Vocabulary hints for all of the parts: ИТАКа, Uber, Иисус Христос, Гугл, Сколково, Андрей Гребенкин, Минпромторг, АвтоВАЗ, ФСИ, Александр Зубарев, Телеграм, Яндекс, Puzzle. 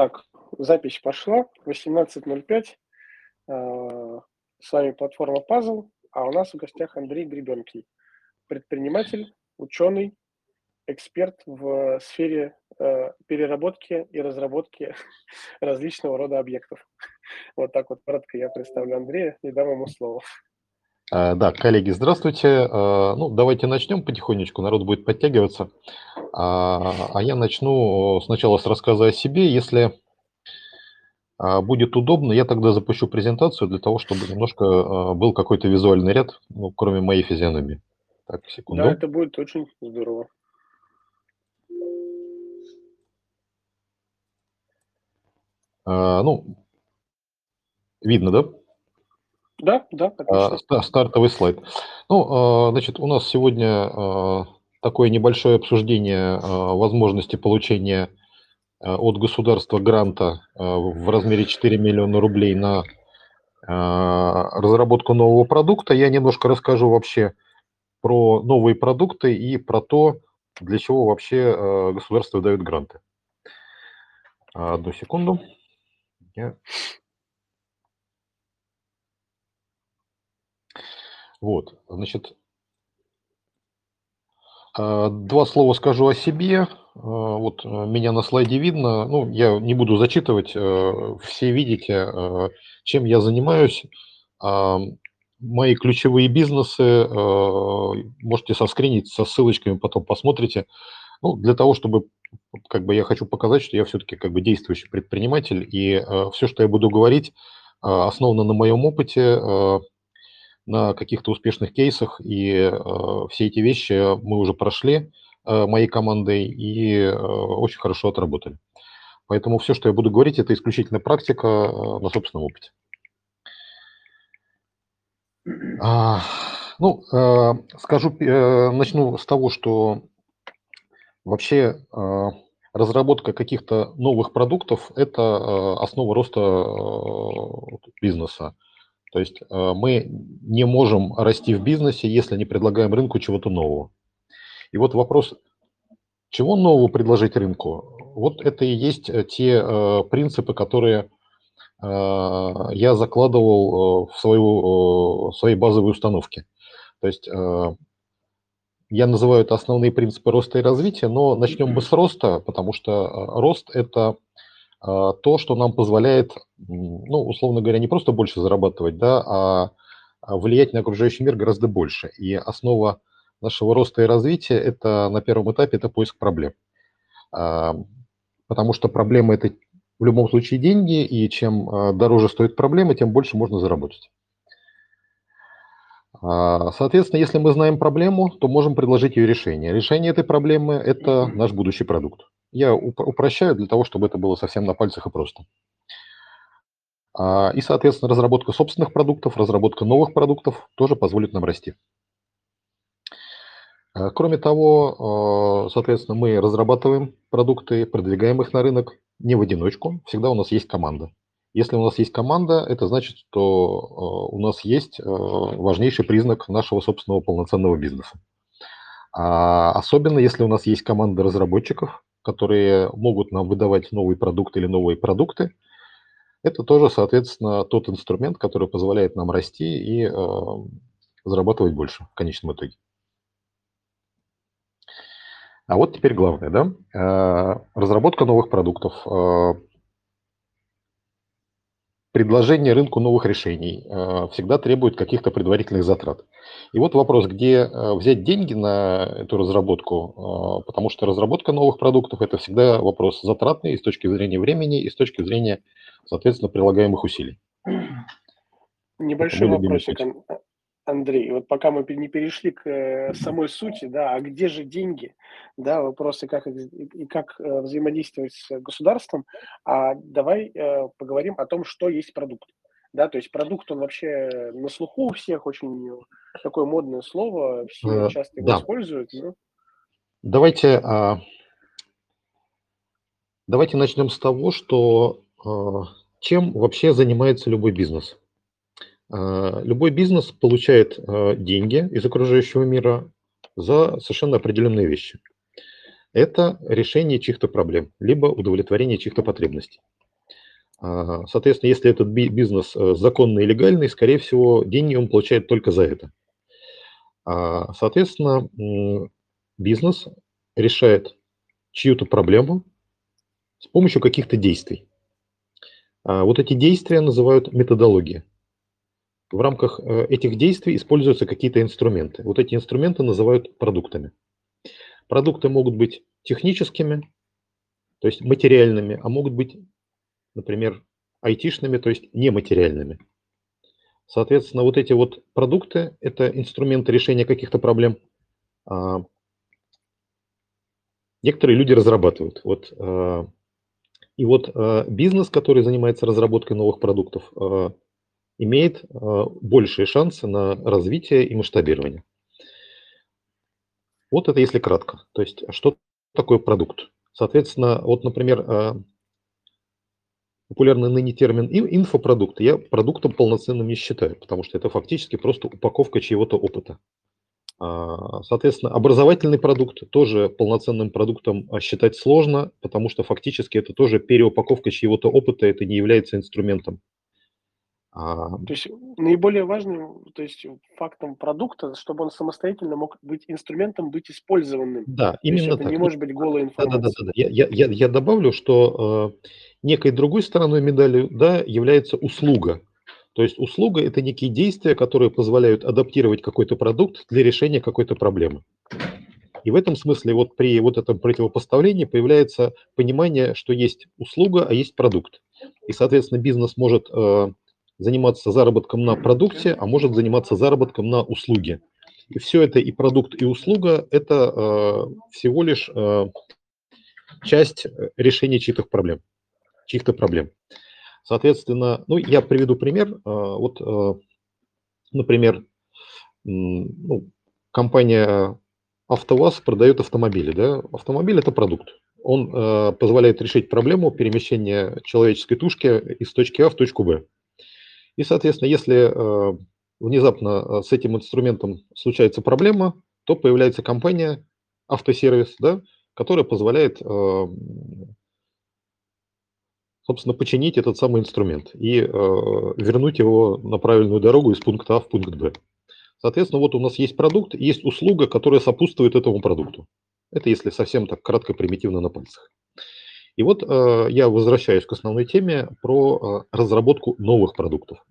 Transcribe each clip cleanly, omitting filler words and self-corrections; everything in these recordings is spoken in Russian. Так, запись пошла, 18:05, с вами платформа Puzzle, а у нас в гостях Андрей Гребенкин, предприниматель, ученый, эксперт в сфере переработки и разработки различного рода объектов. Вот так вот коротко я представлю Андрея и дам ему слово. Да, коллеги, здравствуйте. Ну, давайте начнем потихонечку, народ будет подтягиваться. А я начну сначала с рассказа о себе. Если будет удобно, я тогда запущу презентацию для того, чтобы немножко был какой-то визуальный ряд, ну, кроме моей физиономии. Так, секунду. Да, это будет очень здорово. Ну, видно, да? Да, да, отлично. Стартовый слайд. Ну, значит, у нас сегодня такое небольшое обсуждение возможности получения от государства гранта в размере 4 миллиона рублей на разработку нового продукта. Я немножко расскажу вообще про новые продукты и про то, для чего вообще государство дает гранты. Одну секунду. Вот, значит, два слова скажу о себе. Вот меня на слайде видно. Ну, я не буду зачитывать, все видите, чем я занимаюсь. Мои ключевые бизнесы можете соскринить со ссылочками, потом посмотрите. Ну, для того, чтобы, как бы, я хочу показать, что я все-таки, как бы, действующий предприниматель, и все, что я буду говорить, основано на моем опыте, на каких-то успешных кейсах, и все эти вещи мы уже прошли моей командой и очень хорошо отработали. Поэтому все, что я буду говорить, это исключительно практика на собственном опыте. Ну, начну с того, что вообще разработка каких-то новых продуктов – это основа роста бизнеса. То есть мы не можем расти в бизнесе, если не предлагаем рынку чего-то нового. И вот вопрос, чего нового предложить рынку? Вот это и есть те принципы, которые я закладывал в свои базовые установки. То есть я называю это основные принципы роста и развития, но начнем мы с роста, потому что рост – это то, что нам позволяет, ну, условно говоря, не просто больше зарабатывать, да, а влиять на окружающий мир гораздо больше. И основа нашего роста и развития – это на первом этапе это поиск проблем. Потому что проблемы – это в любом случае деньги, и чем дороже стоит проблема, тем больше можно заработать. Соответственно, если мы знаем проблему, то можем предложить ее решение. Решение этой проблемы – это наш будущий продукт. Я упрощаю для того, чтобы это было совсем на пальцах и просто. И, соответственно, разработка собственных продуктов, разработка новых продуктов тоже позволит нам расти. Кроме того, соответственно, мы разрабатываем продукты, продвигаем их на рынок не в одиночку. Всегда у нас есть команда. Если у нас есть команда, это значит, что у нас есть важнейший признак нашего собственного полноценного бизнеса. Особенно, если у нас есть команда разработчиков, которые могут нам выдавать новый продукт или новые продукты. Это тоже, соответственно, тот инструмент, который позволяет нам расти и зарабатывать больше в конечном итоге. А вот теперь главное, да? Разработка новых продуктов, предложение рынку новых решений всегда требует каких-то предварительных затрат. И вот вопрос, где взять деньги на эту разработку, потому что разработка новых продуктов – это всегда вопрос затратный и с точки зрения времени, и с точки зрения, соответственно, прилагаемых усилий. Небольшой вопросик, Андрей. Вот пока мы не перешли к самой сути, да, а где же деньги, да, вопросы, как взаимодействовать с государством, а давай поговорим о том, что есть продукт. Да, то есть продукт, он вообще на слуху у всех, очень такое модное слово, все часто его используют. Но... Давайте начнем с того, что чем вообще занимается любой бизнес. Любой бизнес получает деньги из окружающего мира за совершенно определенные вещи. это решение чьих-то проблем, либо удовлетворение чьих-то потребностей. Соответственно, если этот бизнес законный и легальный, скорее всего, деньги он получает только за это. Соответственно, бизнес решает чью-то проблему с помощью каких-то действий. Вот эти действия называют методологией. В рамках этих действий используются какие-то инструменты. Вот эти инструменты называют продуктами. Продукты могут быть техническими, то есть материальными, а могут быть, например, айтишными, то есть нематериальными. Соответственно, вот эти вот продукты – это инструменты решения каких-то проблем. Некоторые люди разрабатывают. И бизнес, который занимается разработкой новых продуктов, имеет большие шансы на развитие и масштабирование. Вот это если кратко. То есть, что такое продукт? Соответственно, вот, например, популярный ныне термин инфопродукт я продуктом полноценным не считаю, потому что это фактически просто упаковка чьего-то опыта. Соответственно, образовательный продукт тоже полноценным продуктом считать сложно, потому что фактически это тоже переупаковка чьего-то опыта, это не является инструментом. То есть наиболее важным фактом продукта, чтобы он самостоятельно мог быть инструментом, быть использованным. Да, именно так. Это не может быть голая информация. Да. Я добавлю, что некой другой стороной медали является услуга. То есть услуга – это некие действия, которые позволяют адаптировать какой-то продукт для решения какой-то проблемы. И в этом смысле вот при вот этом противопоставлении появляется понимание, что есть услуга, а есть продукт. И, соответственно, бизнес может заниматься заработком на продукте, а может заниматься заработком на услуге. И все это, и продукт, и услуга – это всего лишь часть решения чьих-то проблем. Соответственно, я приведу пример. Например, компания АвтоВАЗ продает автомобили. Да? Автомобиль – это продукт. Он позволяет решить проблему перемещения человеческой тушки из точки А в точку Б. И, соответственно, если внезапно с этим инструментом случается проблема, то появляется компания автосервис, да, которая позволяет, собственно, починить этот самый инструмент и вернуть его на правильную дорогу из пункта А в пункт Б. Соответственно, вот у нас есть продукт, есть услуга, которая сопутствует этому продукту. Это если совсем так кратко, примитивно на пальцах. И вот я возвращаюсь к основной теме про разработку новых продуктов.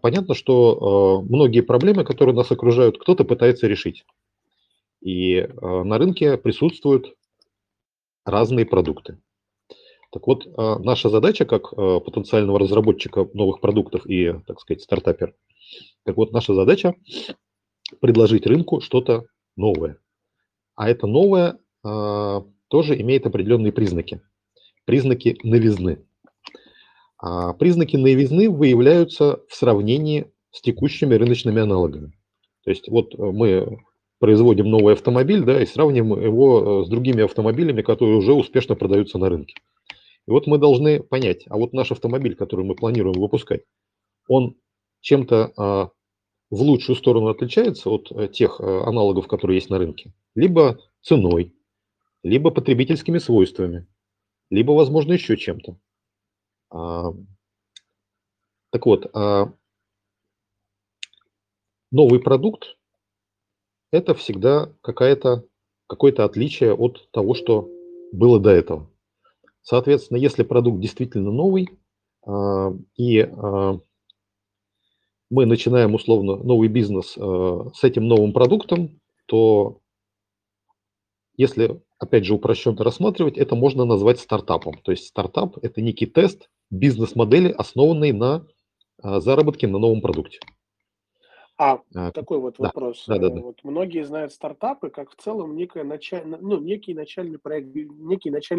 Понятно, что многие проблемы, которые нас окружают, кто-то пытается решить. И на рынке присутствуют разные продукты. Так вот, наша задача как потенциального разработчика новых продуктов и, так сказать, стартапер, так вот, наша задача предложить рынку что-то новое. А это новое тоже имеет определенные признаки. Признаки новизны. Признаки новизны выявляются в сравнении с текущими рыночными аналогами. То есть вот мы производим новый автомобиль, да, и сравним его с другими автомобилями, которые уже успешно продаются на рынке. И вот мы должны понять, а вот наш автомобиль, который мы планируем выпускать, он чем-то в лучшую сторону отличается от тех аналогов, которые есть на рынке, либо ценой, либо потребительскими свойствами, либо, возможно, еще чем-то. Так вот, новый продукт – это всегда какое-то отличие от того, что было до этого. Соответственно, если продукт действительно новый, и мы начинаем, условно, новый бизнес с этим новым продуктом, то если, опять же, упрощенно рассматривать, это можно назвать стартапом. То есть стартап – это некий тест бизнес-модели, основанный на заработке на новом продукте. Такой вот вопрос. Да. Вот многие знают стартапы как в целом некий начальный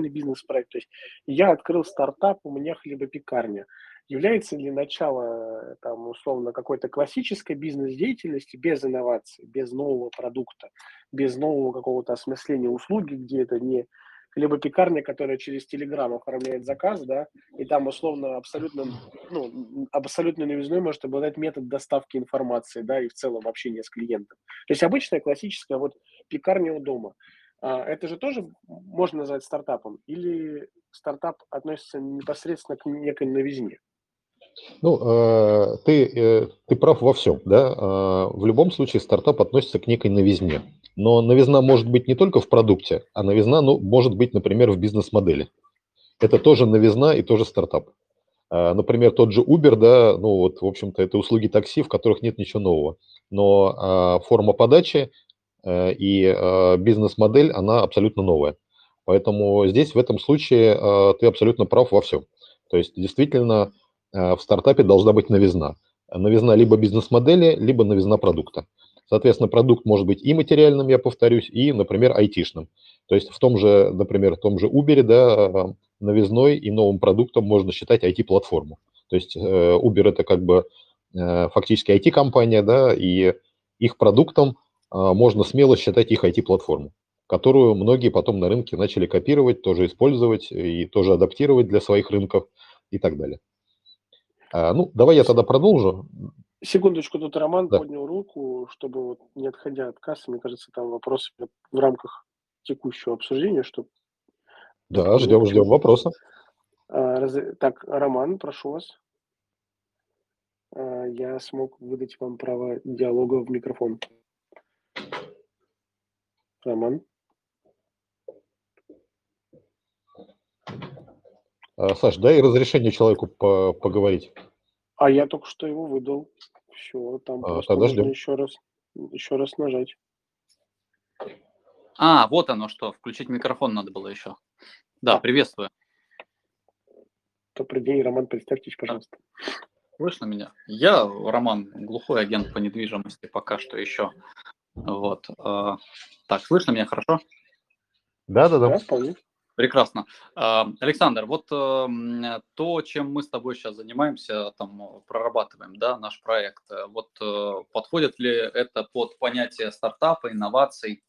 бизнес-проект. То есть я открыл стартап, у меня хлебопекарня. Является ли начало, условно, какой-то классической бизнес-деятельности без инноваций, без нового продукта, без нового какого-то осмысления услуги, где это не хлебопекарня, которая через Телеграм оформляет заказ, да, и там, условно, абсолютно новизной может обладать метод доставки информации, да, и в целом общение с клиентом. То есть обычная классическая пекарня у дома. Это же тоже можно назвать стартапом? Или стартап относится непосредственно к некой новизне? Ну, ты прав во всем, да. В любом случае стартап относится к некой новизне. Но новизна может быть не только в продукте, а новизна, ну, может быть, например, в бизнес-модели. Это тоже новизна и тоже стартап. Например, тот же Uber, да, ну вот, в общем-то, это услуги такси, в которых нет ничего нового. Но форма подачи и бизнес-модель, она абсолютно новая. Поэтому здесь, в этом случае, ты абсолютно прав во всем. То есть, действительно, в стартапе должна быть новизна. Новизна либо бизнес-модели, либо новизна продукта. Соответственно, продукт может быть и материальным, я повторюсь, и, например, айтишным. То есть в том же, например, в том же Uber, да, новизной и новым продуктом можно считать IT-платформу. То есть Uber – это как бы фактически IT-компания, да, и их продуктом можно смело считать их IT-платформу, которую многие потом на рынке начали копировать, тоже использовать и тоже адаптировать для своих рынков и так далее. Ну, давай я тогда продолжу. Секундочку, тут Роман поднял руку, чтобы вот, не отходя от кассы, мне кажется, там вопросы в рамках текущего обсуждения, чтобы... Да, ждем вопроса. Так, Роман, прошу вас. Я смог выдать вам право диалога в микрофон. Роман? Саш, дай разрешение человеку поговорить. А я только что его выдал. Все, там просто нужно еще раз нажать. А, вот оно что. Включить микрофон надо было еще. Да, приветствую. Добрый день, Роман, представьтесь, пожалуйста. Слышно меня? Я, Роман, глухой агент по недвижимости пока что еще. Вот. Так, слышно меня хорошо? Да, вполне. Прекрасно. Александр, вот то, чем мы с тобой сейчас занимаемся, там прорабатываем, да, наш проект, вот подходит ли это под понятие стартапа, инноваций?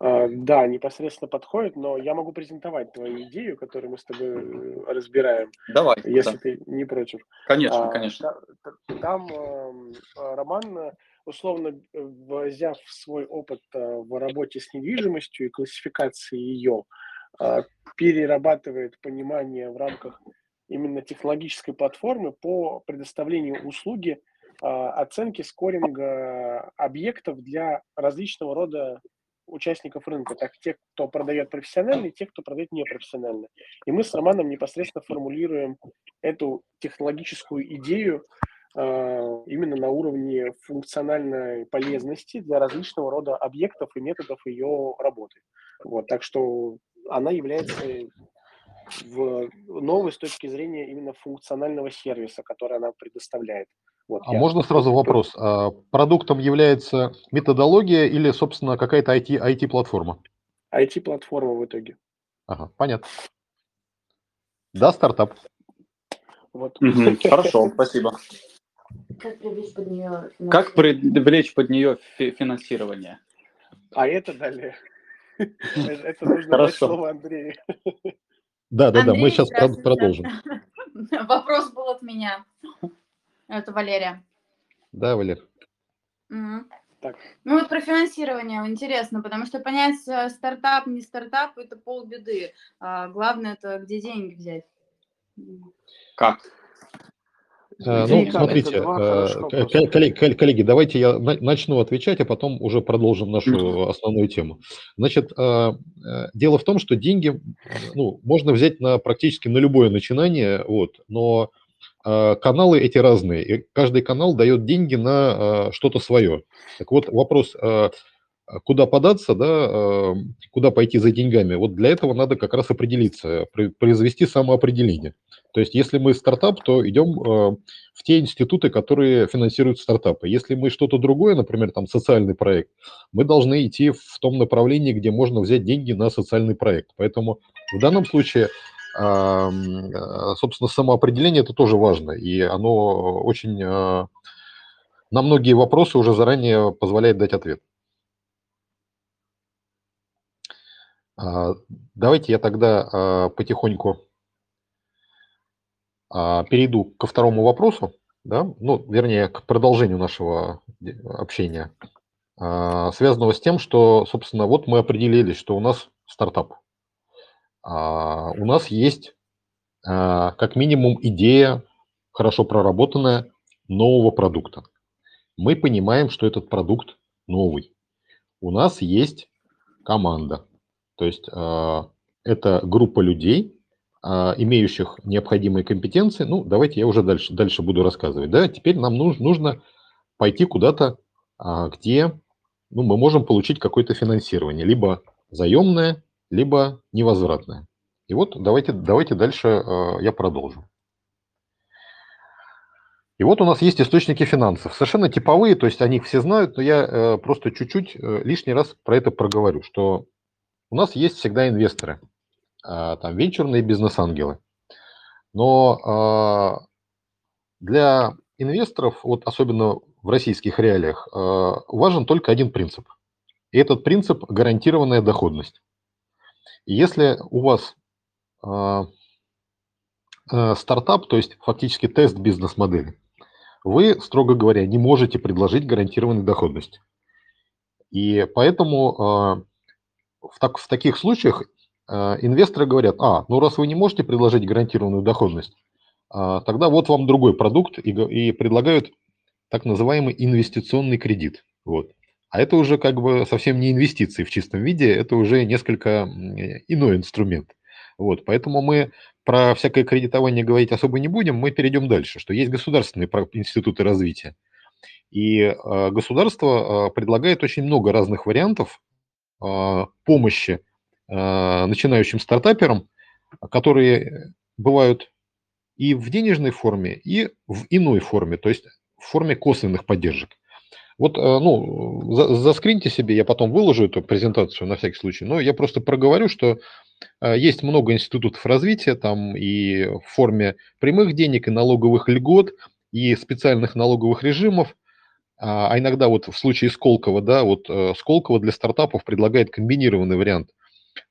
Да, непосредственно подходит, но я могу презентовать твою идею, которую мы с тобой разбираем. Давай. Если ты не против. Конечно. Там Роман... Условно, взяв свой опыт в работе с недвижимостью и классификации ее, перерабатывает понимание в рамках именно технологической платформы по предоставлению услуги оценки скоринга объектов для различного рода участников рынка, так тех, кто продает профессионально, и тех, кто продает непрофессионально. И мы с Романом непосредственно формулируем эту технологическую идею именно на уровне функциональной полезности для различного рода объектов и методов ее работы. Вот, так что она является новой с точки зрения именно функционального сервиса, который она предоставляет. Вот, можно сразу вопрос? Продуктом является методология или, собственно, какая-то IT-платформа? IT-платформа в итоге. Ага, понятно. Да, стартап. Вот. Хорошо, спасибо. Как привлечь под нее финансирование? А это далее. Это нужно дать слово Андрею. Да, мы сейчас продолжим. Вопрос был от меня. Это Валерия. Да, Валерия. Ну вот про финансирование интересно, потому что понять стартап, не стартап, это полбеды. Главное, это где деньги взять. Как? Ну, смотрите, коллеги, давайте я начну отвечать, а потом уже продолжим нашу основную тему. Значит, дело в том, что деньги, ну, можно взять практически на любое начинание, вот, но каналы эти разные, и каждый канал дает деньги на что-то свое. Так вот, вопрос, куда податься, да, куда пойти за деньгами, вот для этого надо как раз определиться, произвести самоопределение. То есть, если мы стартап, то идем в те институты, которые финансируют стартапы. Если мы что-то другое, например, там социальный проект, мы должны идти в том направлении, где можно взять деньги на социальный проект. Поэтому в данном случае, собственно, самоопределение – это тоже важно, и оно очень на многие вопросы уже заранее позволяет дать ответ. Давайте я тогда потихоньку перейду ко второму вопросу, да? Ну, вернее, к продолжению нашего общения. связанного с тем, что, собственно, вот мы определились, что у нас стартап. У нас есть как минимум идея, хорошо проработанная, нового продукта. Мы понимаем, что этот продукт новый. У нас есть команда, то есть это группа людей, имеющих необходимые компетенции. Ну, давайте я уже дальше буду рассказывать. Да? Теперь нам нужно пойти куда-то, где мы можем получить какое-то финансирование, либо заемное, либо невозвратное. И вот давайте дальше я продолжу. И вот у нас есть источники финансов. Совершенно типовые, то есть о них все знают, но я просто чуть-чуть лишний раз про это проговорю, что у нас есть всегда инвесторы, там венчурные бизнес-ангелы. Но для инвесторов, вот особенно в российских реалиях, важен только один принцип. И этот принцип – гарантированная доходность. И если у вас стартап, то есть фактически тест бизнес-модели, вы, строго говоря, не можете предложить гарантированную доходность. И поэтому в таких случаях инвесторы говорят: раз вы не можете предложить гарантированную доходность, тогда вот вам другой продукт, и предлагают так называемый инвестиционный кредит. Вот. А это уже как бы совсем не инвестиции в чистом виде, это уже несколько иной инструмент. Вот. Поэтому мы про всякое кредитование говорить особо не будем, мы перейдем дальше, что есть государственные институты развития. И государство предлагает очень много разных вариантов помощи начинающим стартаперам, которые бывают и в денежной форме, и в иной форме, то есть в форме косвенных поддержек. Вот, заскриньте себе, я потом выложу эту презентацию на всякий случай, но я просто проговорю, что есть много институтов развития, там и в форме прямых денег, и налоговых льгот, и специальных налоговых режимов, а иногда вот в случае Сколково, да, вот Сколково для стартапов предлагает комбинированный вариант.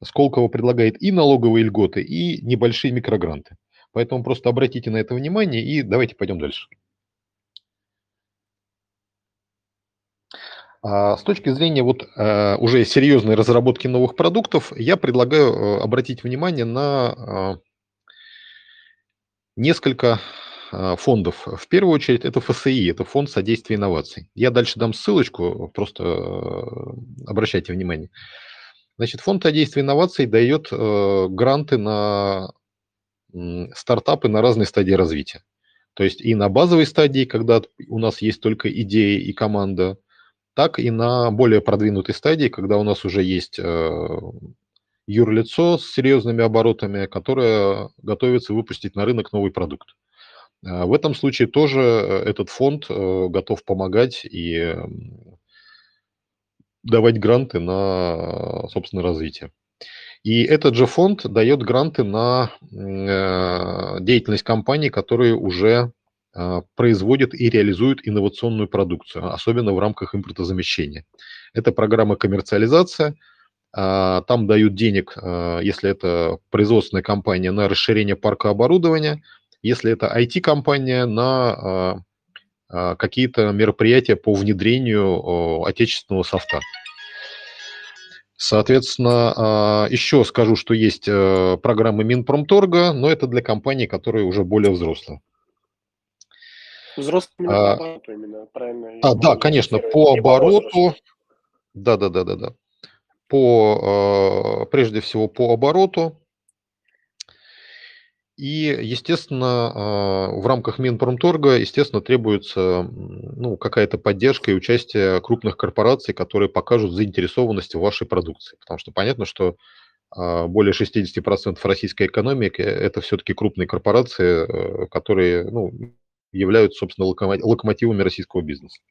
Сколково предлагает и налоговые льготы, и небольшие микрогранты. Поэтому просто обратите на это внимание, и давайте пойдем дальше. С точки зрения вот уже серьезной разработки новых продуктов, я предлагаю обратить внимание на несколько фондов. В первую очередь это ФСИ, это Фонд содействия инноваций. Я дальше дам ссылочку, просто обращайте внимание. Значит, Фонд содействия инноваций дает гранты на стартапы на разной стадии развития. То есть и на базовой стадии, когда у нас есть только идеи и команда, так и на более продвинутой стадии, когда у нас уже есть юрлицо с серьезными оборотами, которое готовится выпустить на рынок новый продукт. В этом случае тоже этот фонд готов помогать и давать гранты на, собственно, развитие. И этот же фонд дает гранты на деятельность компаний, которые уже производят и реализуют инновационную продукцию, особенно в рамках импортозамещения. Это программа коммерциализации. Там дают денег, если это производственная компания, на расширение парка оборудования, если это IT-компания, на какие-то мероприятия по внедрению отечественного софта. Соответственно, еще скажу, что есть программы Минпромторга, но это для компаний, которые уже более взрослые. Взрослым обороту именно, правильно? Да, конечно, по обороту, да. Прежде всего по обороту. И, естественно, в рамках Минпромторга, естественно, требуется какая-то поддержка и участие крупных корпораций, которые покажут заинтересованность в вашей продукции. Потому что понятно, что более 60% российской экономики – это все-таки крупные корпорации, которые являются, собственно, локомотивами российского бизнеса.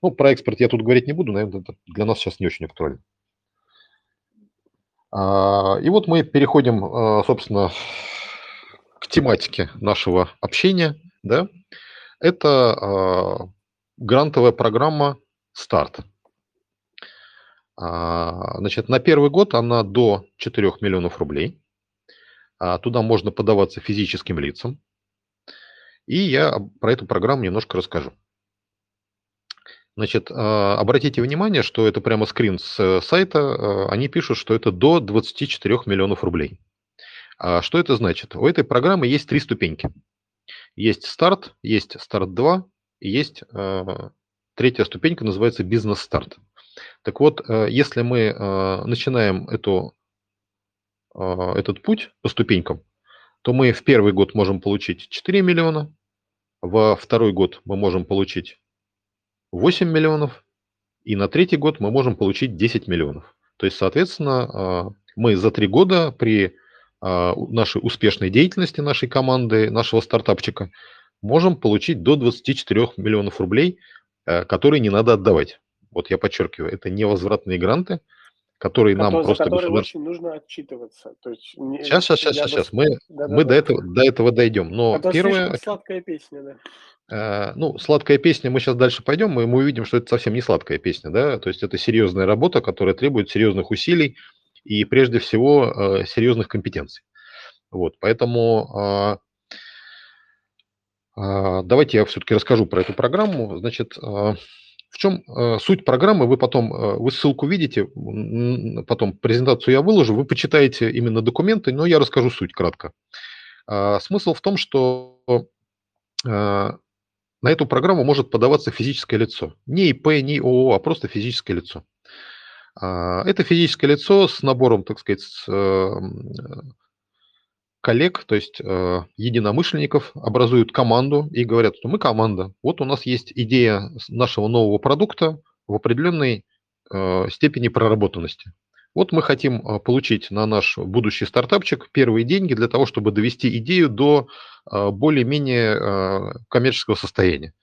Про экспорт я тут говорить не буду, наверное, это для нас сейчас не очень актуально. И вот мы переходим, собственно, к тематике нашего общения. Да? Это грантовая программа «Старт». Значит, на первый год она до 4 миллионов рублей. Туда можно подаваться физическим лицам. И я про эту программу немножко расскажу. Значит, обратите внимание, что это прямо скрин с сайта. Они пишут, что это до 24 миллионов рублей. Что это значит? У этой программы есть три ступеньки. Есть старт, есть старт-2, и есть третья ступенька, называется бизнес-старт. Так вот, если мы начинаем этот путь по ступенькам, то мы в первый год можем получить 4 миллиона, во второй год мы можем получить 8 миллионов, и на третий год мы можем получить 10 миллионов. То есть, соответственно, мы за 3 года при нашей успешной деятельности, нашей команды, нашего стартапчика, можем получить до 24 миллионов рублей, которые не надо отдавать. Вот я подчеркиваю, это невозвратные гранты, которые нам просто... очень нужно отчитываться. То есть, сейчас. Мы до этого дойдем. Но первое... Сладкая песня, да. Ну, сладкая песня, мы сейчас дальше пойдем, и мы увидим, что это совсем не сладкая песня, да, то есть это серьезная работа, которая требует серьезных усилий и, прежде всего, серьезных компетенций. Вот, поэтому давайте я все-таки расскажу про эту программу. Значит, в чем суть программы, вы ссылку видите, потом презентацию я выложу, вы почитаете именно документы, но я расскажу суть кратко. Смысл в том, что на эту программу может подаваться физическое лицо. Не ИП, не ООО, а просто физическое лицо. Это физическое лицо с набором, так сказать, коллег, то есть единомышленников, образуют команду и говорят, что мы команда. Вот у нас есть идея нашего нового продукта в определенной степени проработанности. Вот мы хотим получить на наш будущий стартапчик первые деньги для того, чтобы довести идею до более-менее коммерческого состояния.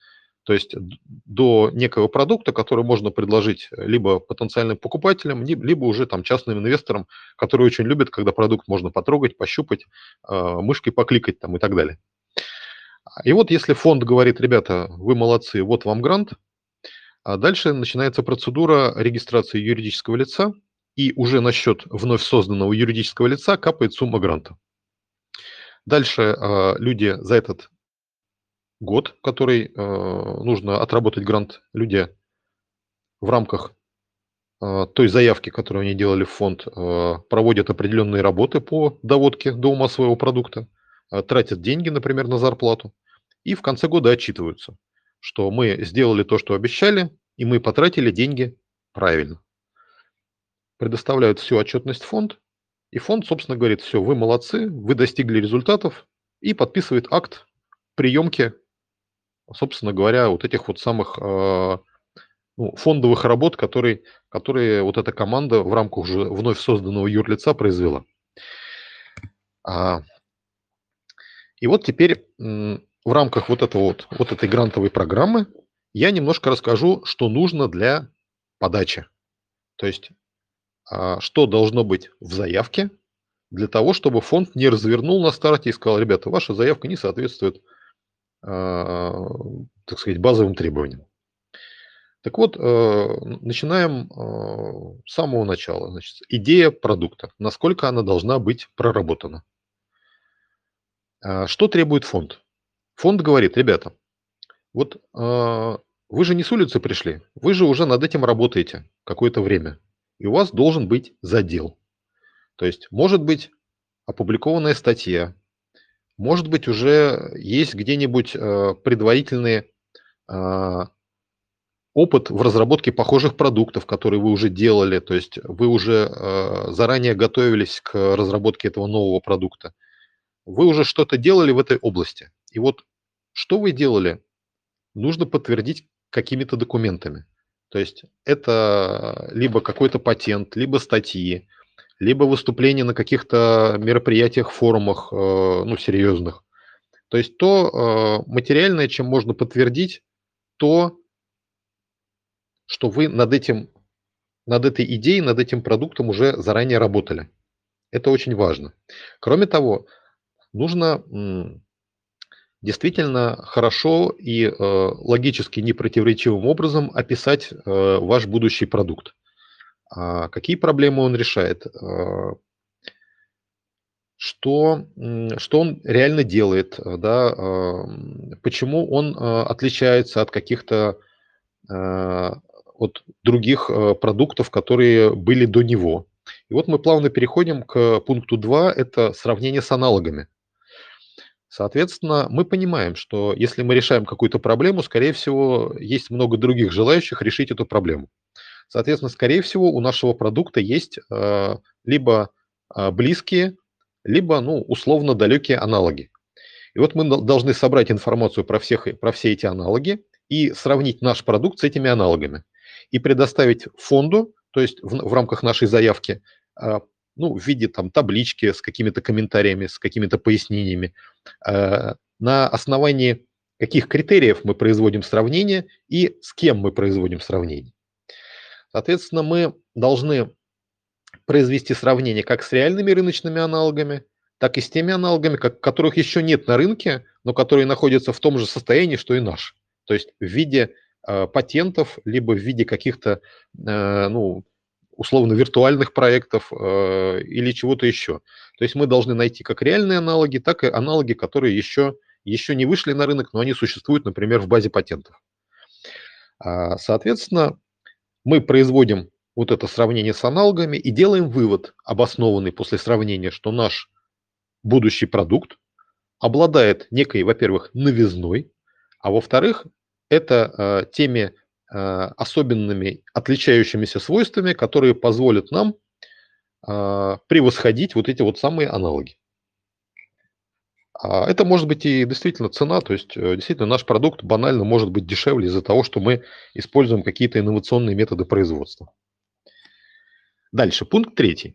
То есть до некого продукта, который можно предложить либо потенциальным покупателям, либо уже там частным инвесторам, которые очень любят, когда продукт можно потрогать, пощупать, мышкой покликать там, и так далее. И вот если фонд говорит, ребята, вы молодцы, вот вам грант, а дальше начинается процедура регистрации юридического лица, и уже на счет вновь созданного юридического лица капает сумма гранта. Дальше люди за этот год, который нужно отработать грант, люди в рамках той заявки, которую они делали в фонд, проводят определенные работы по доводке до ума своего продукта, тратят деньги, например, на зарплату, и в конце года отчитываются, что мы сделали то, что обещали, и мы потратили деньги правильно. Предоставляют всю отчетность в фонд, и фонд, собственно, говорит, все, вы молодцы, вы достигли результатов, и подписывает акт приемки, собственно говоря, вот этих вот самых фондовых работ, которые вот эта команда в рамках уже вновь созданного юрлица произвела. И вот теперь в рамках вот этой грантовой программы я немножко расскажу, что нужно для подачи. То есть что должно быть в заявке для того, чтобы фонд не развернул на старте и сказал, ребята, ваша заявка не соответствует, так сказать, базовым требованиям. Так вот, начинаем с самого начала. Значит, идея продукта, насколько она должна быть проработана. Что требует фонд? Фонд говорит, ребята, вот вы же не с улицы пришли, вы же уже над этим работаете какое-то время. И у вас должен быть задел. То есть может быть опубликованная статья, может быть уже есть где-нибудь предварительный опыт в разработке похожих продуктов, которые вы уже делали, то есть вы уже заранее готовились к разработке этого нового продукта. Вы уже что-то делали в этой области. И вот что вы делали, нужно подтвердить какими-то документами. То есть это либо какой-то патент, либо статьи, либо выступления на каких-то мероприятиях, форумах, серьезных. То есть то материальное, чем можно подтвердить, то, что вы над этой идеей, над этим продуктом уже заранее работали. Это очень важно. Кроме того, нужно действительно хорошо и логически непротиворечивым образом описать ваш будущий продукт. Какие проблемы он решает, что он реально делает, да, почему он отличается от каких-то от других продуктов, которые были до него. И вот мы плавно переходим к пункту 2, это сравнение с аналогами. Соответственно, мы понимаем, что если мы решаем какую-то проблему, скорее всего, есть много других желающих решить эту проблему. Соответственно, скорее всего, у нашего продукта есть либо близкие, либо, условно, далекие аналоги. И вот мы должны собрать информацию про все эти аналоги и сравнить наш продукт с этими аналогами. И предоставить фонду, то есть в рамках нашей заявки, в виде таблички с какими-то комментариями, с какими-то пояснениями, на основании каких критериев мы производим сравнение и с кем мы производим сравнение. Соответственно, мы должны произвести сравнение как с реальными рыночными аналогами, так и с теми аналогами, которых еще нет на рынке, но которые находятся в том же состоянии, что и наш. То есть в виде патентов, либо в виде каких-то, условно, виртуальных проектов или чего-то еще. То есть мы должны найти как реальные аналоги, так и аналоги, которые еще не вышли на рынок, но они существуют, например, в базе патентов. Соответственно, мы производим вот это сравнение с аналогами и делаем вывод, обоснованный после сравнения, что наш будущий продукт обладает некой, во-первых, новизной, а во-вторых, это теми особенными отличающимися свойствами, которые позволят нам превосходить вот эти вот самые аналоги. Это может быть и действительно цена, то есть действительно наш продукт банально может быть дешевле из-за того, что мы используем какие-то инновационные методы производства. Дальше, пункт 3.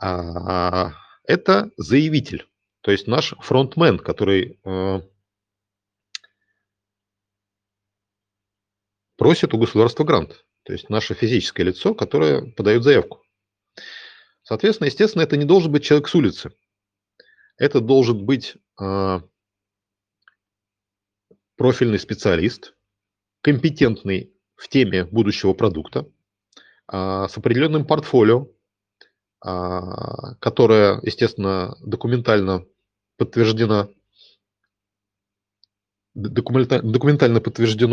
Это заявитель, то есть наш фронтмен, который просит у государства грант, то есть наше физическое лицо, которое подает заявку. Соответственно, естественно, это не должен быть человек с улицы. Это должен быть профильный специалист, компетентный в теме будущего продукта, с определенным портфолио, которое, естественно, документально подтверждено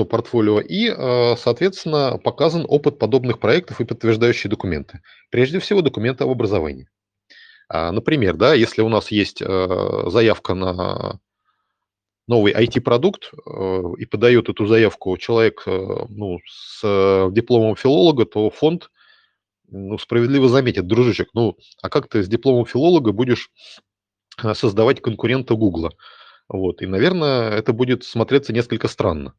портфолио и, соответственно, показан опыт подобных проектов и подтверждающие документы. Прежде всего, документы об образовании. Например, если у нас есть заявка на новый IT-продукт и подает эту заявку человек с дипломом филолога, то фонд справедливо заметит: дружичек, а как ты с дипломом филолога будешь создавать конкурента Гугла? Вот. И, наверное, это будет смотреться несколько странно.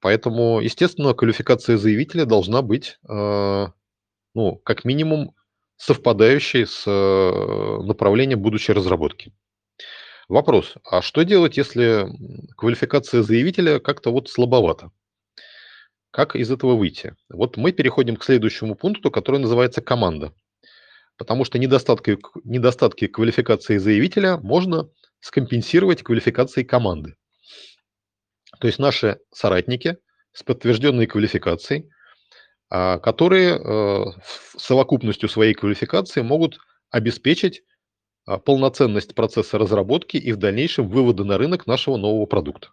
Поэтому, естественно, квалификация заявителя должна быть, как минимум, совпадающей с направлением будущей разработки. Вопрос: а что делать, если квалификация заявителя как-то слабовата? Как из этого выйти? Вот мы переходим к следующему пункту, который называется команда. Потому что недостатки квалификации заявителя можно скомпенсировать квалификацией команды. То есть наши соратники с подтвержденной квалификацией, которые совокупностью своей квалификации могут обеспечить полноценность процесса разработки и в дальнейшем вывода на рынок нашего нового продукта.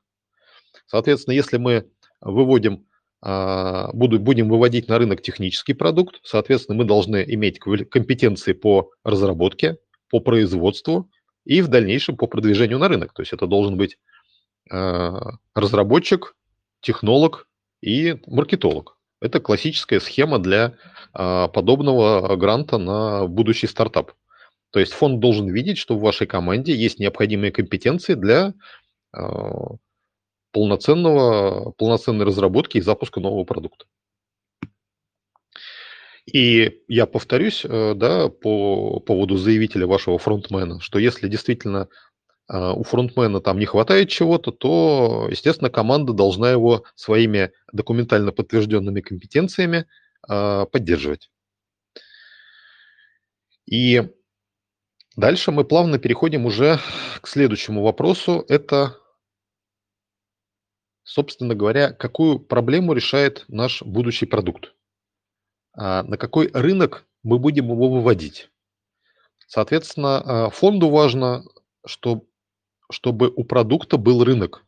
Соответственно, если мы будем выводить на рынок технический продукт, соответственно, мы должны иметь компетенции по разработке, по производству и в дальнейшем по продвижению на рынок. То есть это должен быть разработчик, технолог и маркетолог. Это классическая схема для подобного гранта на будущий стартап. То есть фонд должен видеть, что в вашей команде есть необходимые компетенции для полноценной разработки и запуска нового продукта. И я повторюсь, по поводу заявителя, вашего фронтмена, что если действительно у фронтмена там не хватает чего-то, то, естественно, команда должна его своими документально подтвержденными компетенциями поддерживать. И дальше мы плавно переходим уже к следующему вопросу. Это, собственно говоря, какую проблему решает наш будущий продукт, на какой рынок мы будем его выводить. Соответственно, фонду важно, чтобы у продукта был рынок.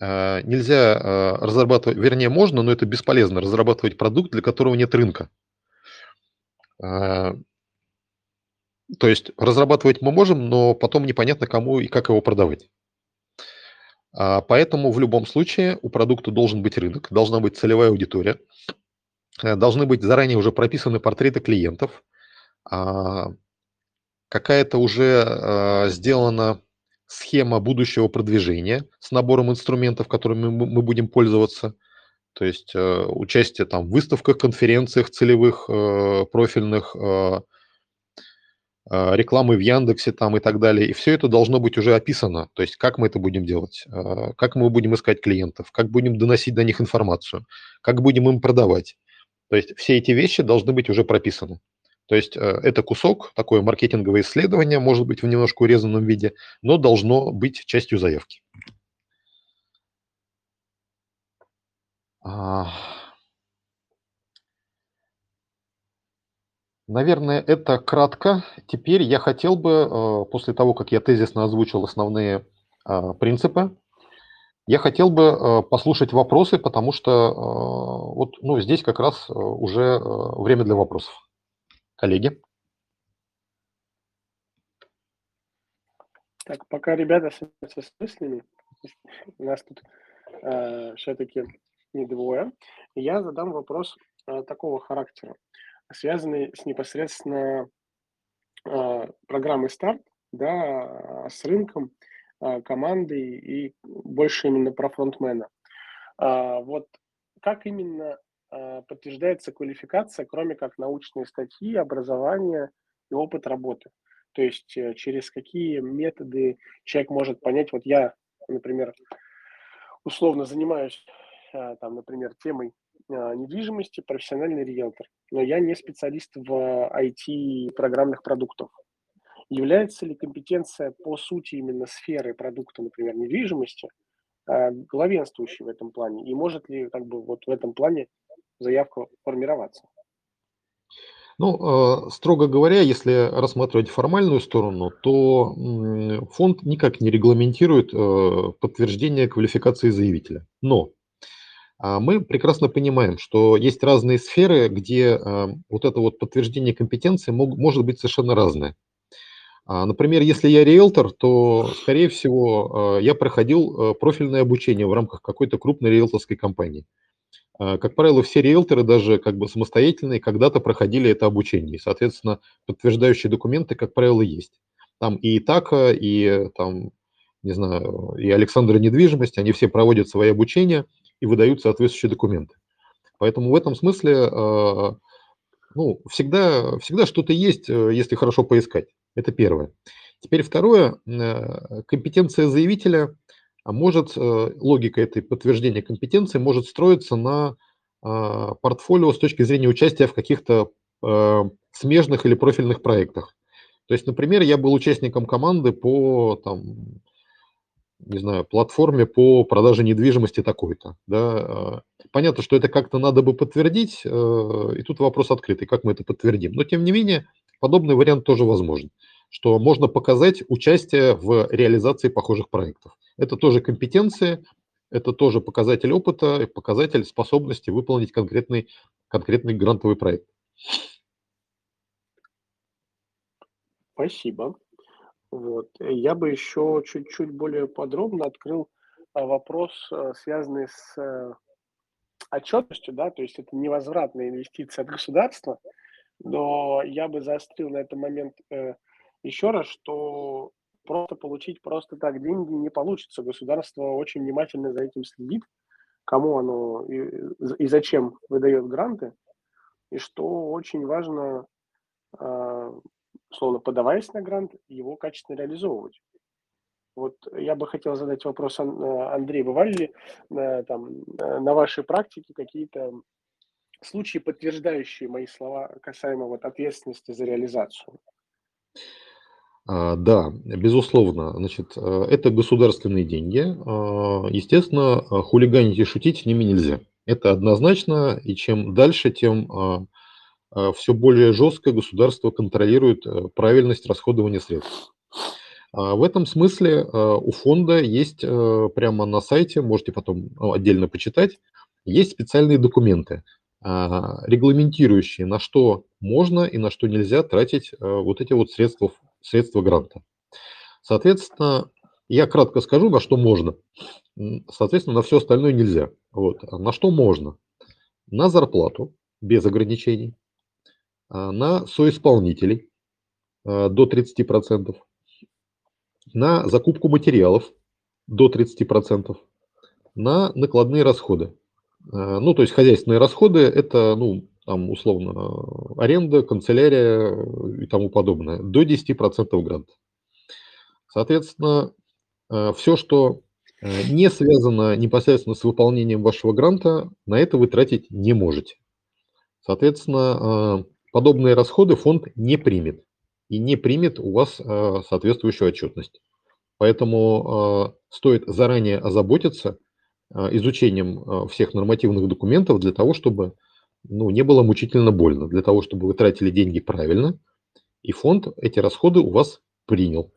нельзя разрабатывать, вернее, можно, но это бесполезно, разрабатывать продукт, для которого нет рынка. То есть разрабатывать мы можем, но потом непонятно, кому и как его продавать. Поэтому в любом случае у продукта должен быть рынок, должна быть целевая аудитория, должны быть заранее уже прописаны портреты клиентов, какая-то уже сделана схема будущего продвижения с набором инструментов, которыми мы будем пользоваться, то есть участие там в выставках, конференциях целевых, профильных, рекламы в Яндексе там и так далее. И все это должно быть уже описано. То есть как мы это будем делать, как мы будем искать клиентов, как будем доносить до них информацию, как будем им продавать. То есть все эти вещи должны быть уже прописаны. То есть это кусок, такое маркетинговое исследование, может быть в немножко урезанном виде, но должно быть частью заявки. Наверное, это кратко. Теперь я хотел бы, после того, как я тезисно озвучил основные принципы, я хотел бы послушать вопросы, потому что вот, ну, здесь как раз уже время для вопросов. Коллеги. Так, пока ребята со смыслами, у нас тут все-таки не двое, я задам вопрос такого характера, связанный с непосредственно программой «Старт», да, с рынком, командой и больше именно про фронтмена. Вот как именно подтверждается квалификация, кроме как научные статьи, образование и опыт работы? То есть через какие методы человек может понять, вот я, например, условно занимаюсь, там, например, темой недвижимости, профессиональный риэлтор, но я не специалист в IT программных продуктов. Является ли компетенция по сути именно сферы продукта, например, недвижимости, главенствующей в этом плане? И может ли как бы вот в этом плане заявка формироваться? Ну, строго говоря, если рассматривать формальную сторону, то фонд никак не регламентирует подтверждение квалификации заявителя. Но мы прекрасно понимаем, что есть разные сферы, где вот это вот подтверждение компетенции может быть совершенно разное. Например, если я риэлтор, то, скорее всего, я проходил профильное обучение в рамках какой-то крупной риэлторской компании. Как правило, все риэлторы, даже как бы самостоятельные, когда-то проходили это обучение. И, соответственно, подтверждающие документы, как правило, есть. Там и ИТАКа, и, там, не знаю, и Александра недвижимость, они все проводят свои обучения и выдают соответствующие документы. Поэтому в этом смысле ну, всегда что-то есть, если хорошо поискать. Это первое. Теперь второе. Компетенция заявителя может, логика этой подтверждения компетенции может строиться на портфолио с точки зрения участия в каких-то смежных или профильных проектах. То есть, например, я был участником команды по там, не знаю, платформе по продаже недвижимости такой-то. Да. Понятно, что это как-то надо бы подтвердить, и тут вопрос открытый, как мы это подтвердим. Но, тем не менее, подобный вариант тоже возможен, что можно показать участие в реализации похожих проектов. Это тоже компетенции, это тоже показатель опыта, показатель способности выполнить конкретный грантовый проект. Спасибо. Вот. Я бы еще чуть-чуть более подробно открыл вопрос, связанный с отчетностью, да, то есть это невозвратная инвестиция от государства, но я бы заострил на этот момент еще раз, что просто получить просто так деньги не получится. Государство очень внимательно за этим следит, кому оно и зачем выдает гранты, и что очень важно, словно подаваясь на грант, его качественно реализовывать. Вот я бы хотел задать вопрос, Андрей, бывали ли там, на вашей практике какие-то случаи, подтверждающие мои слова касаемо вот ответственности за реализацию? Да, безусловно. Значит, это государственные деньги. Естественно, хулиганить и шутить с ними нельзя. Это однозначно, и чем дальше, тем все более жестко государство контролирует правильность расходования средств. В этом смысле у фонда есть прямо на сайте, можете потом отдельно почитать, есть специальные документы, регламентирующие, на что можно и на что нельзя тратить вот эти вот средства гранта. Соответственно, я кратко скажу, на что можно. Соответственно, на все остальное нельзя. Вот. На что можно? На зарплату без ограничений, на соисполнителей до 30%, на закупку материалов до 30%, на накладные расходы. Ну, то есть хозяйственные расходы – это, ну, там, условно, аренда, канцелярия и тому подобное, до 10% гранта. Соответственно, все, что не связано непосредственно с выполнением вашего гранта, на это вы тратить не можете. Соответственно, подобные расходы фонд не примет. И не примет у вас соответствующую отчетность. Поэтому стоит заранее озаботиться изучением всех нормативных документов для того, чтобы, ну, не было мучительно больно, для того, чтобы вы тратили деньги правильно, и фонд эти расходы у вас принял.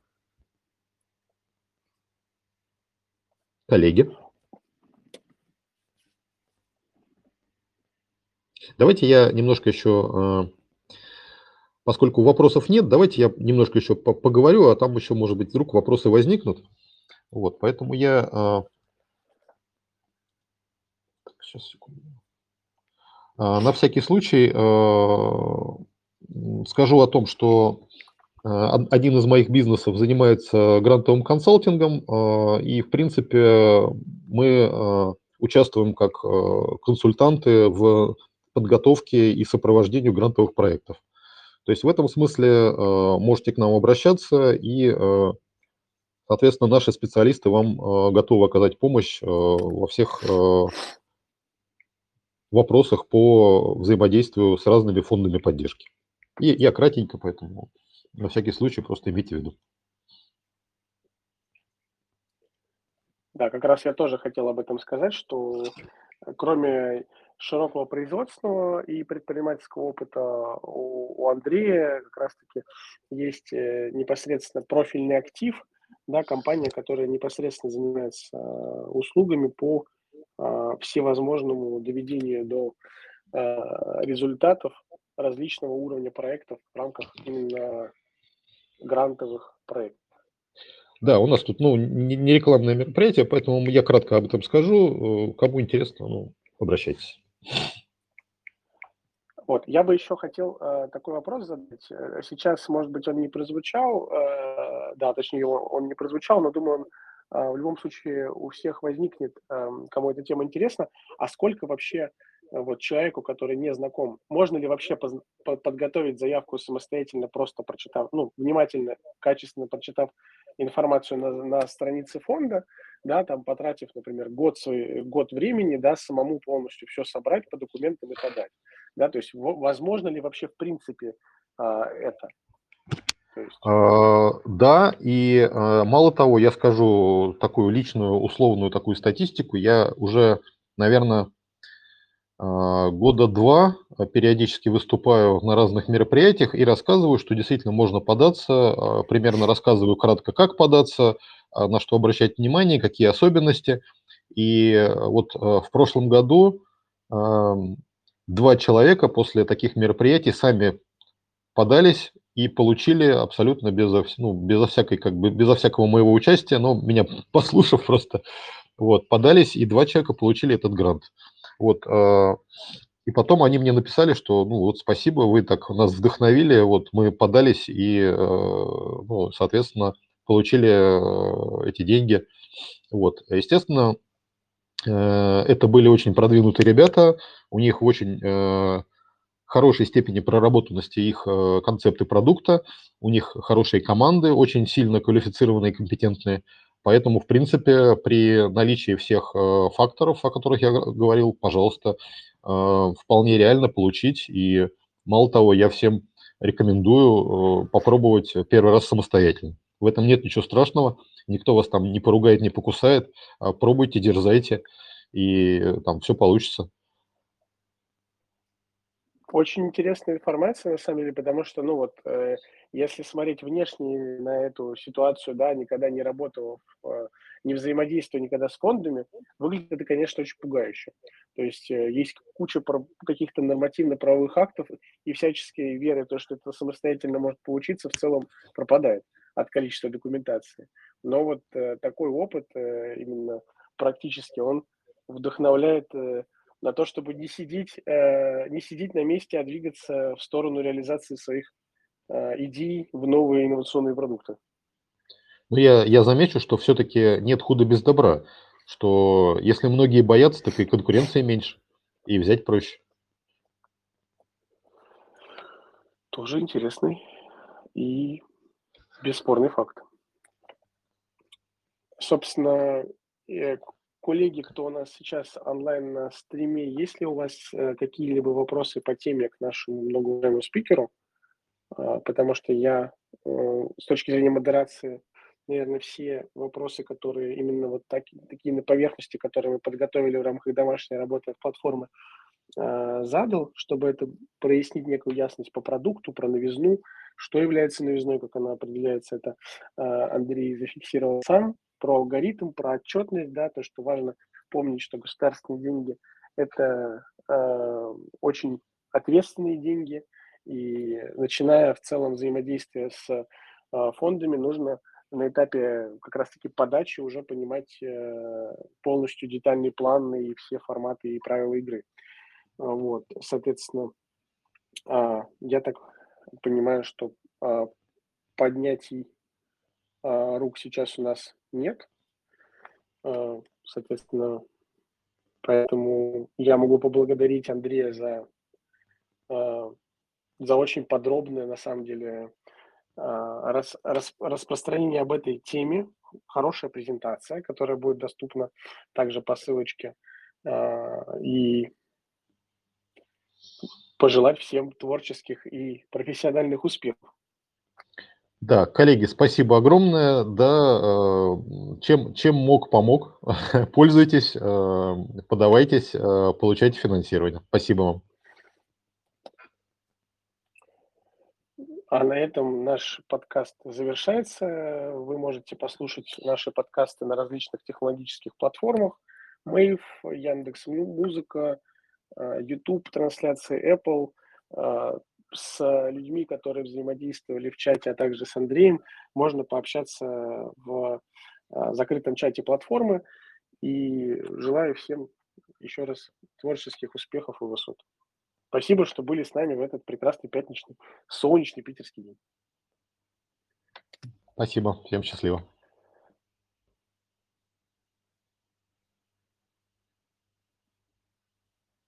Коллеги, давайте я немножко еще, поскольку вопросов нет, давайте я немножко еще поговорю, а там еще, может быть, вдруг вопросы возникнут. Вот, поэтому я... Сейчас, секунду. На всякий случай скажу о том, что один из моих бизнесов занимается грантовым консалтингом, и, в принципе, мы участвуем как консультанты в подготовке и сопровождении грантовых проектов. То есть в этом смысле можете к нам обращаться, и, соответственно, наши специалисты вам готовы оказать помощь во всех вопросах по взаимодействию с разными фондами поддержки. И я кратенько, поэтому на всякий случай просто имейте в виду. Да, как раз я тоже хотел об этом сказать, что кроме широкого производственного и предпринимательского опыта у Андрея как раз-таки есть непосредственно профильный актив, да, компания, которая непосредственно занимается услугами по всевозможному доведению до результатов различного уровня проектов в рамках именно грантовых проектов. Да, у нас тут, ну, не рекламное мероприятие, поэтому я кратко об этом скажу. Кому интересно, ну, обращайтесь. Вот, я бы еще хотел такой вопрос задать. Сейчас, может быть, он не прозвучал, да, точнее, он не прозвучал, но думаю, он в любом случае у всех возникнет, кому эта тема интересна. А сколько вообще вот человеку, который не знаком, можно ли вообще подготовить заявку самостоятельно, просто прочитав, ну, внимательно, качественно прочитав информацию на странице фонда, да, там, потратив, например, год времени, да, самому полностью все собрать по документам и подать, да, то есть возможно ли вообще в принципе это? То есть... Да, и мало того, я скажу такую личную, условную такую статистику, я уже, наверное, года два периодически выступаю на разных мероприятиях и рассказываю, что действительно можно податься, примерно рассказываю кратко, как податься, на что обращать внимание, какие особенности. И вот в прошлом году 2 человека после таких мероприятий сами подались и получили абсолютно безо всякого моего участия, но меня послушав просто, вот, подались, и 2 человека получили этот грант. Вот, и потом они мне написали, что, ну, вот, спасибо, вы так нас вдохновили, вот, мы подались и, ну, соответственно, получили эти деньги. Вот, естественно, это были очень продвинутые ребята, у них в очень хорошей степени проработанности их концепты продукта, у них хорошие команды, очень сильно квалифицированные, компетентные. Поэтому, в принципе, при наличии всех факторов, о которых я говорил, пожалуйста, вполне реально получить. И, мало того, я всем рекомендую попробовать первый раз самостоятельно. В этом нет ничего страшного, никто вас там не поругает, не покусает. Пробуйте, дерзайте, и там все получится. Очень интересная информация, на самом деле, потому что, ну вот, если смотреть внешне на эту ситуацию, да, никогда не работал, не взаимодействую никогда с фондами, выглядит это, конечно, очень пугающе. То есть есть куча каких-то нормативно-правовых актов, и всяческие веры в то, что это самостоятельно может получиться, в целом пропадает от количества документации. Но вот такой опыт, именно практически, он вдохновляет... на то, чтобы не сидеть на месте, а двигаться в сторону реализации своих идей в новые инновационные продукты. Ну, я замечу, что все-таки нет худа без добра, что если многие боятся, так и конкуренции меньше, и взять проще. Тоже интересный и бесспорный факт. Собственно, коллеги, кто у нас сейчас онлайн на стриме, есть ли у вас какие-либо вопросы по теме к нашему многоуважаемому спикеру? Потому что я, с точки зрения модерации, наверное, все вопросы, которые именно вот такие на поверхности, которые мы подготовили в рамках домашней работы от платформы, задал, чтобы это прояснить некую ясность по продукту, про новизну, что является новизной, как она определяется, это Андрей зафиксировал сам. Про алгоритм, про отчетность, да, то, что важно помнить, что государственные деньги – это очень ответственные деньги, и начиная в целом взаимодействие с фондами, нужно на этапе как раз-таки подачи уже понимать полностью детальный план и все форматы и правила игры. Вот, соответственно, я так понимаю, что поднятий рук сейчас у нас нет, соответственно, поэтому я могу поблагодарить Андрея за очень подробное, на самом деле, распространение об этой теме, хорошая презентация, которая будет доступна также по ссылочке, и пожелать всем творческих и профессиональных успехов. Да, коллеги, спасибо огромное. Да, чем мог, помог. Пользуйтесь, подавайтесь, получайте финансирование. Спасибо вам. А на этом наш подкаст завершается. Вы можете послушать наши подкасты на различных технологических платформах. Мэйв, Яндекс.Музыка, YouTube, трансляции Apple, с людьми, которые взаимодействовали в чате, а также с Андреем, можно пообщаться в закрытом чате платформы. И желаю всем еще раз творческих успехов и высот. Спасибо, что были с нами в этот прекрасный пятничный, солнечный питерский день. Спасибо. Всем счастливо.